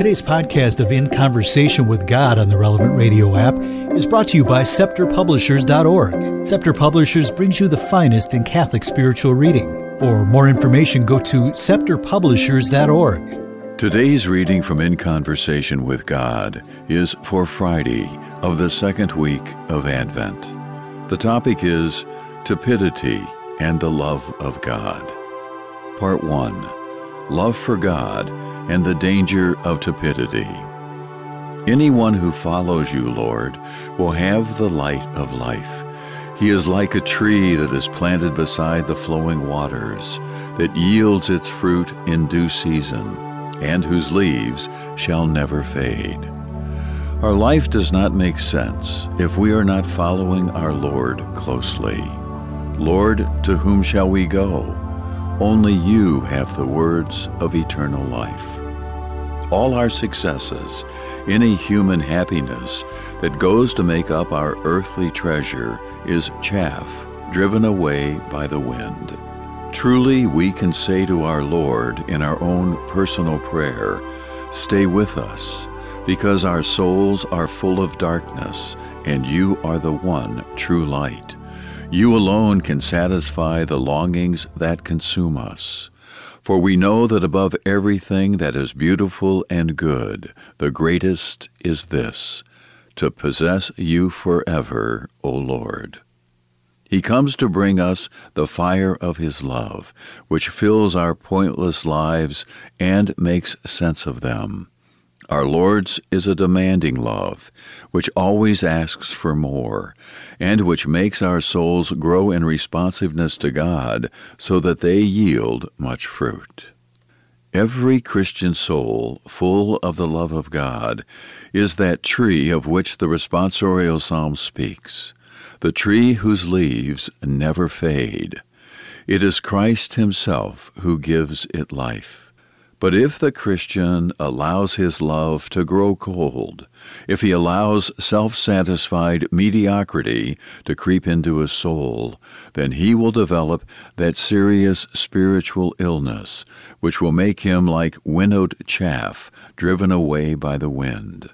Today's podcast of In Conversation with God on the Relevant Radio app is brought to you by scepterpublishers.org. Scepter Publishers brings you the finest in Catholic spiritual reading. For more information, go to scepterpublishers.org. Today's reading from In Conversation with God is for Friday of the second week of Advent. The topic is Tepidity and the Love of God. Part 1. Love for God and the danger of tepidity. Anyone who follows you, Lord, will have the light of life. He is like a tree that is planted beside the flowing waters, that yields its fruit in due season, and whose leaves shall never fade. Our life does not make sense if we are not following our Lord closely. Lord, to whom shall we go? Only you have the words of eternal life. All our successes, any human happiness that goes to make up our earthly treasure, is chaff driven away by the wind. Truly, we can say to our Lord in our own personal prayer, "Stay with us, because our souls are full of darkness, and you are the one true light. You alone can satisfy the longings that consume us. For we know that above everything that is beautiful and good, the greatest is this, to possess you forever, O Lord." He comes to bring us the fire of his love, which fills our pointless lives and makes sense of them. Our Lord's is a demanding love, which always asks for more, and which makes our souls grow in responsiveness to God so that they yield much fruit. Every Christian soul full of the love of God is that tree of which the Responsorial Psalm speaks, the tree whose leaves never fade. It is Christ himself who gives it life. But if the Christian allows his love to grow cold, if he allows self-satisfied mediocrity to creep into his soul, then he will develop that serious spiritual illness which will make him like winnowed chaff driven away by the wind.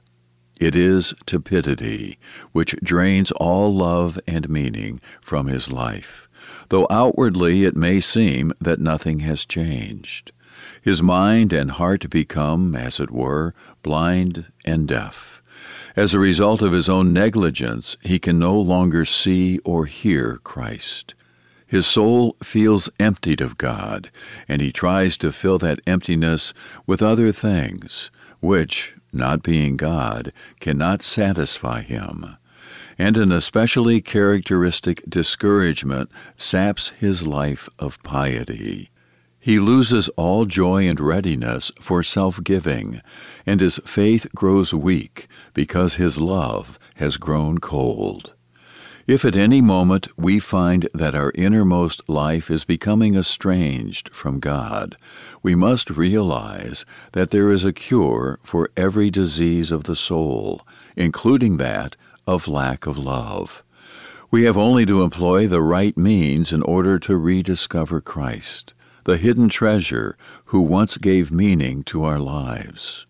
It is tepidity which drains all love and meaning from his life, though outwardly it may seem that nothing has changed. His mind and heart become, as it were, blind and deaf. As a result of his own negligence, he can no longer see or hear Christ. His soul feels emptied of God, and he tries to fill that emptiness with other things, which, not being God, cannot satisfy him. And an especially characteristic discouragement saps his life of piety. He loses all joy and readiness for self-giving, and his faith grows weak because his love has grown cold. If at any moment we find that our innermost life is becoming estranged from God, we must realize that there is a cure for every disease of the soul, including that of lack of love. We have only to employ the right means in order to rediscover Christ, the hidden treasure who once gave meaning to our lives.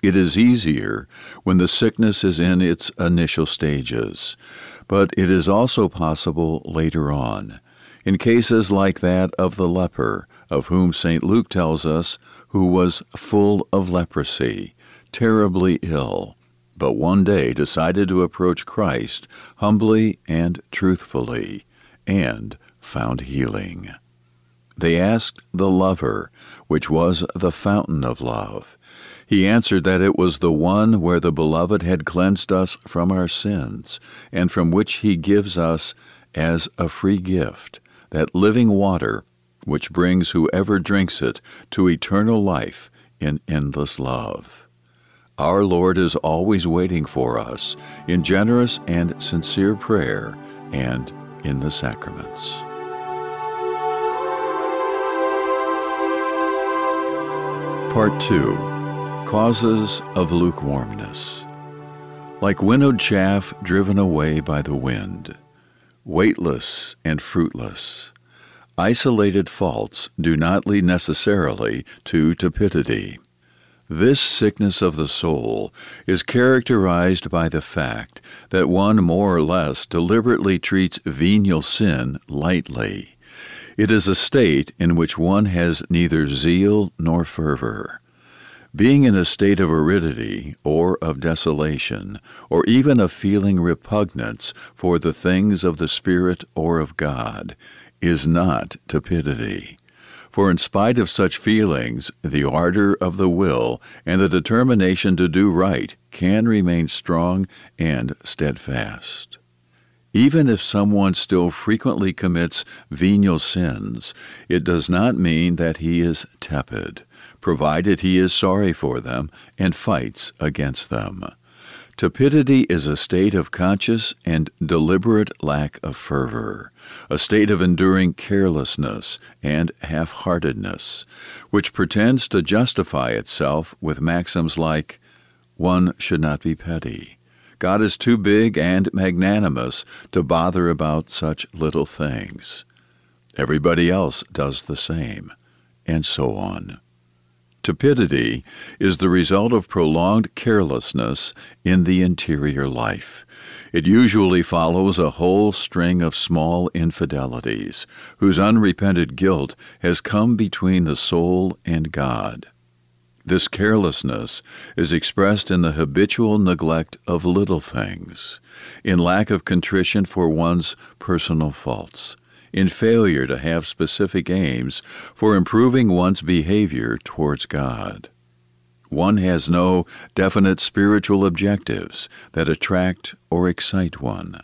It is easier when the sickness is in its initial stages, but it is also possible later on, in cases like that of the leper, of whom St. Luke tells us, who was full of leprosy, terribly ill, but one day decided to approach Christ humbly and truthfully, and found healing. They asked the lover, which was the fountain of love. He answered that it was the one where the Beloved had cleansed us from our sins, and from which he gives us as a free gift, that living water which brings whoever drinks it to eternal life in endless love. Our Lord is always waiting for us in generous and sincere prayer and in the sacraments. Part 2. Causes of Lukewarmness. Like winnowed chaff driven away by the wind, weightless and fruitless, isolated faults do not lead necessarily to tepidity. This sickness of the soul is characterized by the fact that one more or less deliberately treats venial sin lightly. It is a state in which one has neither zeal nor fervor. Being in a state of aridity, or of desolation, or even of feeling repugnance for the things of the Spirit or of God, is not tepidity. For in spite of such feelings, the ardor of the will and the determination to do right can remain strong and steadfast. Even if someone still frequently commits venial sins, it does not mean that he is tepid, provided he is sorry for them and fights against them. Tepidity is a state of conscious and deliberate lack of fervor, a state of enduring carelessness and half-heartedness, which pretends to justify itself with maxims like, "One should not be petty," "God is too big and magnanimous to bother about such little things," "Everybody else does the same," and so on. Tepidity is the result of prolonged carelessness in the interior life. It usually follows a whole string of small infidelities, whose unrepented guilt has come between the soul and God. This carelessness is expressed in the habitual neglect of little things, in lack of contrition for one's personal faults, in failure to have specific aims for improving one's behavior towards God. One has no definite spiritual objectives that attract or excite one.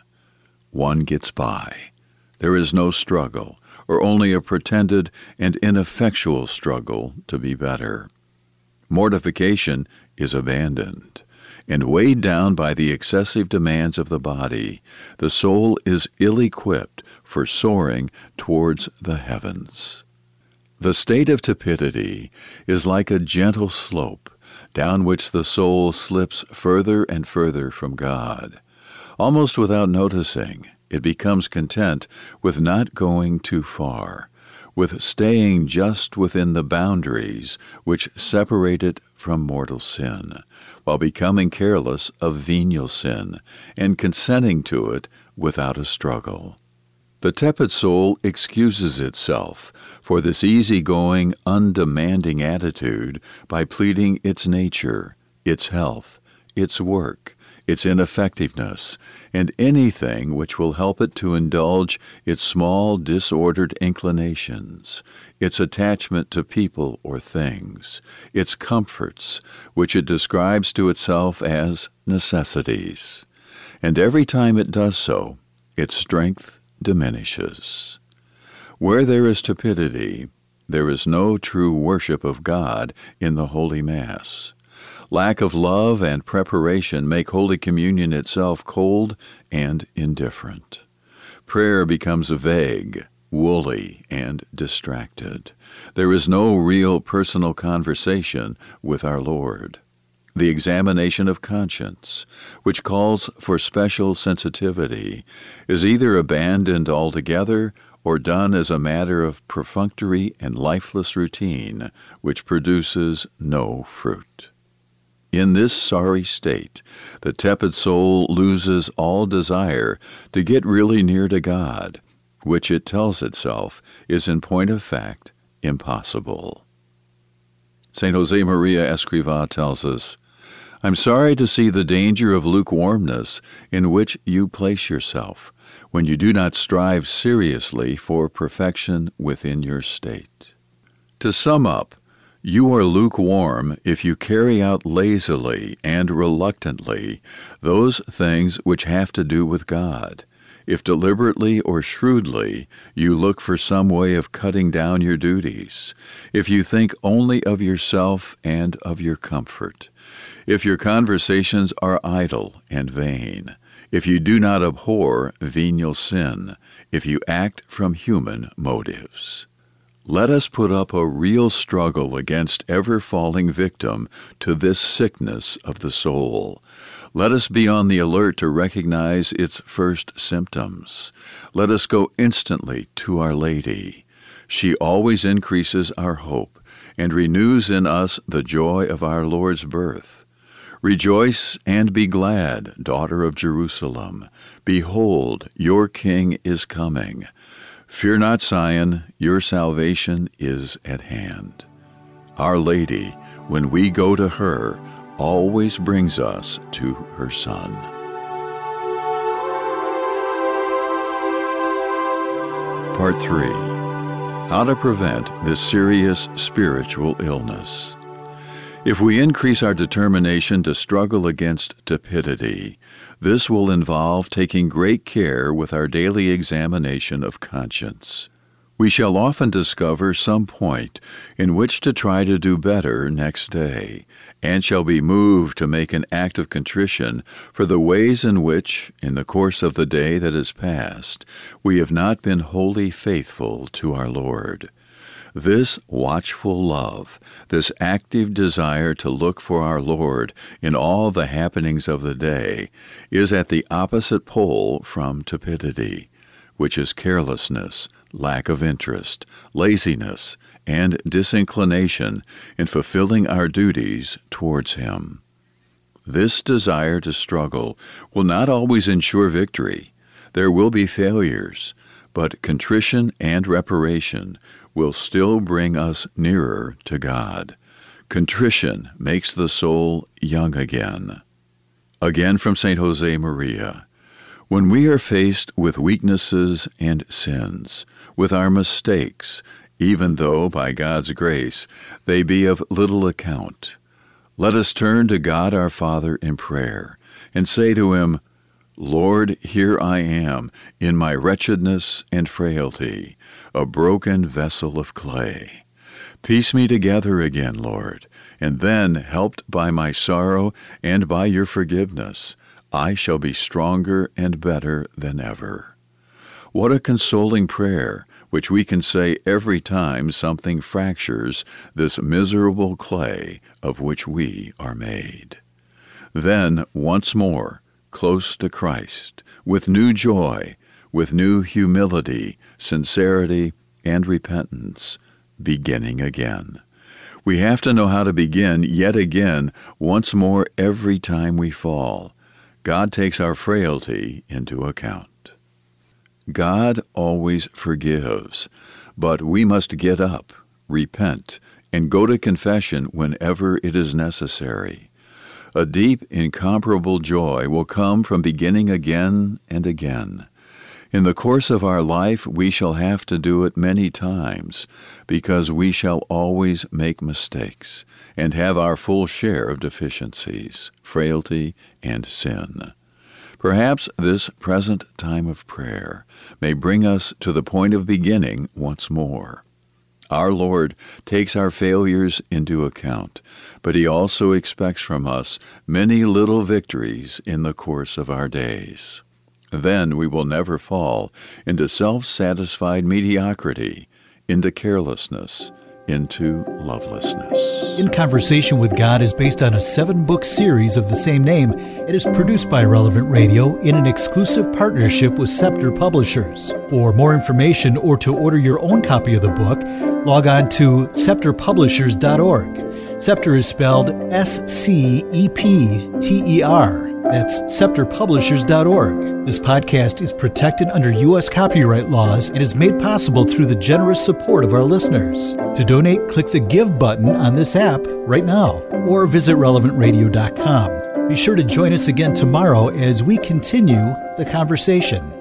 One gets by. There is no struggle, or only a pretended and ineffectual struggle to be better. Mortification is abandoned, and weighed down by the excessive demands of the body, the soul is ill-equipped for soaring towards the heavens. The state of tepidity is like a gentle slope down which the soul slips further and further from God. Almost without noticing, it becomes content with not going too far, with staying just within the boundaries which separate it from mortal sin, while becoming careless of venial sin and consenting to it without a struggle. The tepid soul excuses itself for this easygoing, undemanding attitude by pleading its nature, its health, its work, its ineffectiveness, and anything which will help it to indulge its small, disordered inclinations, its attachment to people or things, its comforts, which it describes to itself as necessities. And every time it does so, its strength diminishes. Where there is tepidity, there is no true worship of God in the Holy Mass. Lack of love and preparation make Holy Communion itself cold and indifferent. Prayer becomes vague, woolly, and distracted. There is no real personal conversation with our Lord. The examination of conscience, which calls for special sensitivity, is either abandoned altogether or done as a matter of perfunctory and lifeless routine, which produces no fruit. In this sorry state, the tepid soul loses all desire to get really near to God, which it tells itself is in point of fact impossible. St. Josemaría Escrivá tells us, "I'm sorry to see the danger of lukewarmness in which you place yourself when you do not strive seriously for perfection within your state." To sum up, you are lukewarm if you carry out lazily and reluctantly those things which have to do with God, if deliberately or shrewdly you look for some way of cutting down your duties, if you think only of yourself and of your comfort, if your conversations are idle and vain, if you do not abhor venial sin, if you act from human motives. Let us put up a real struggle against ever falling victim to this sickness of the soul. Let us be on the alert to recognize its first symptoms. Let us go instantly to Our Lady. She always increases our hope and renews in us the joy of our Lord's birth. Rejoice and be glad, daughter of Jerusalem. Behold, your King is coming. Fear not, Sion, your salvation is at hand. Our Lady, when we go to her, always brings us to her Son. Part 3. How to prevent this serious spiritual illness. If we increase our determination to struggle against tepidity, this will involve taking great care with our daily examination of conscience. We shall often discover some point in which to try to do better next day, and shall be moved to make an act of contrition for the ways in which, in the course of the day that is past, we have not been wholly faithful to our Lord. This watchful love, this active desire to look for our Lord in all the happenings of the day, is at the opposite pole from tepidity, which is carelessness, lack of interest, laziness, and disinclination in fulfilling our duties towards Him. This desire to struggle will not always ensure victory. There will be failures, but contrition and reparation will still bring us nearer to God. Contrition makes the soul young again. Again from St. Josemaría, when we are faced with weaknesses and sins, with our mistakes, even though by God's grace they be of little account, let us turn to God our Father in prayer and say to Him, Lord, here I am in my wretchedness and frailty, a broken vessel of clay. Piece me together again, Lord, and then, helped by my sorrow and by your forgiveness, I shall be stronger and better than ever. What a consoling prayer, which we can say every time something fractures this miserable clay of which we are made. Then, once more, close to Christ, with new joy, with new humility, sincerity, and repentance, beginning again. We have to know how to begin yet again, once more every time we fall. God takes our frailty into account. God always forgives, but we must get up, repent, and go to confession whenever it is necessary. A deep, incomparable joy will come from beginning again and again. In the course of our life, we shall have to do it many times, because we shall always make mistakes and have our full share of deficiencies, frailty, and sin. Perhaps this present time of prayer may bring us to the point of beginning once more. Our Lord takes our failures into account, but He also expects from us many little victories in the course of our days. Then we will never fall into self-satisfied mediocrity, into carelessness, into lovelessness. In Conversation with God is based on a 7-book series of the same name. It is produced by Relevant Radio in an exclusive partnership with Scepter Publishers. For more information or to order your own copy of the book, log on to scepterpublishers.org. Scepter is spelled S-C-E-P-T-E-R. That's scepterpublishers.org. This podcast is protected under U.S. copyright laws and is made possible through the generous support of our listeners. To donate, click the Give button on this app right now or visit relevantradio.com. Be sure to join us again tomorrow as we continue the conversation.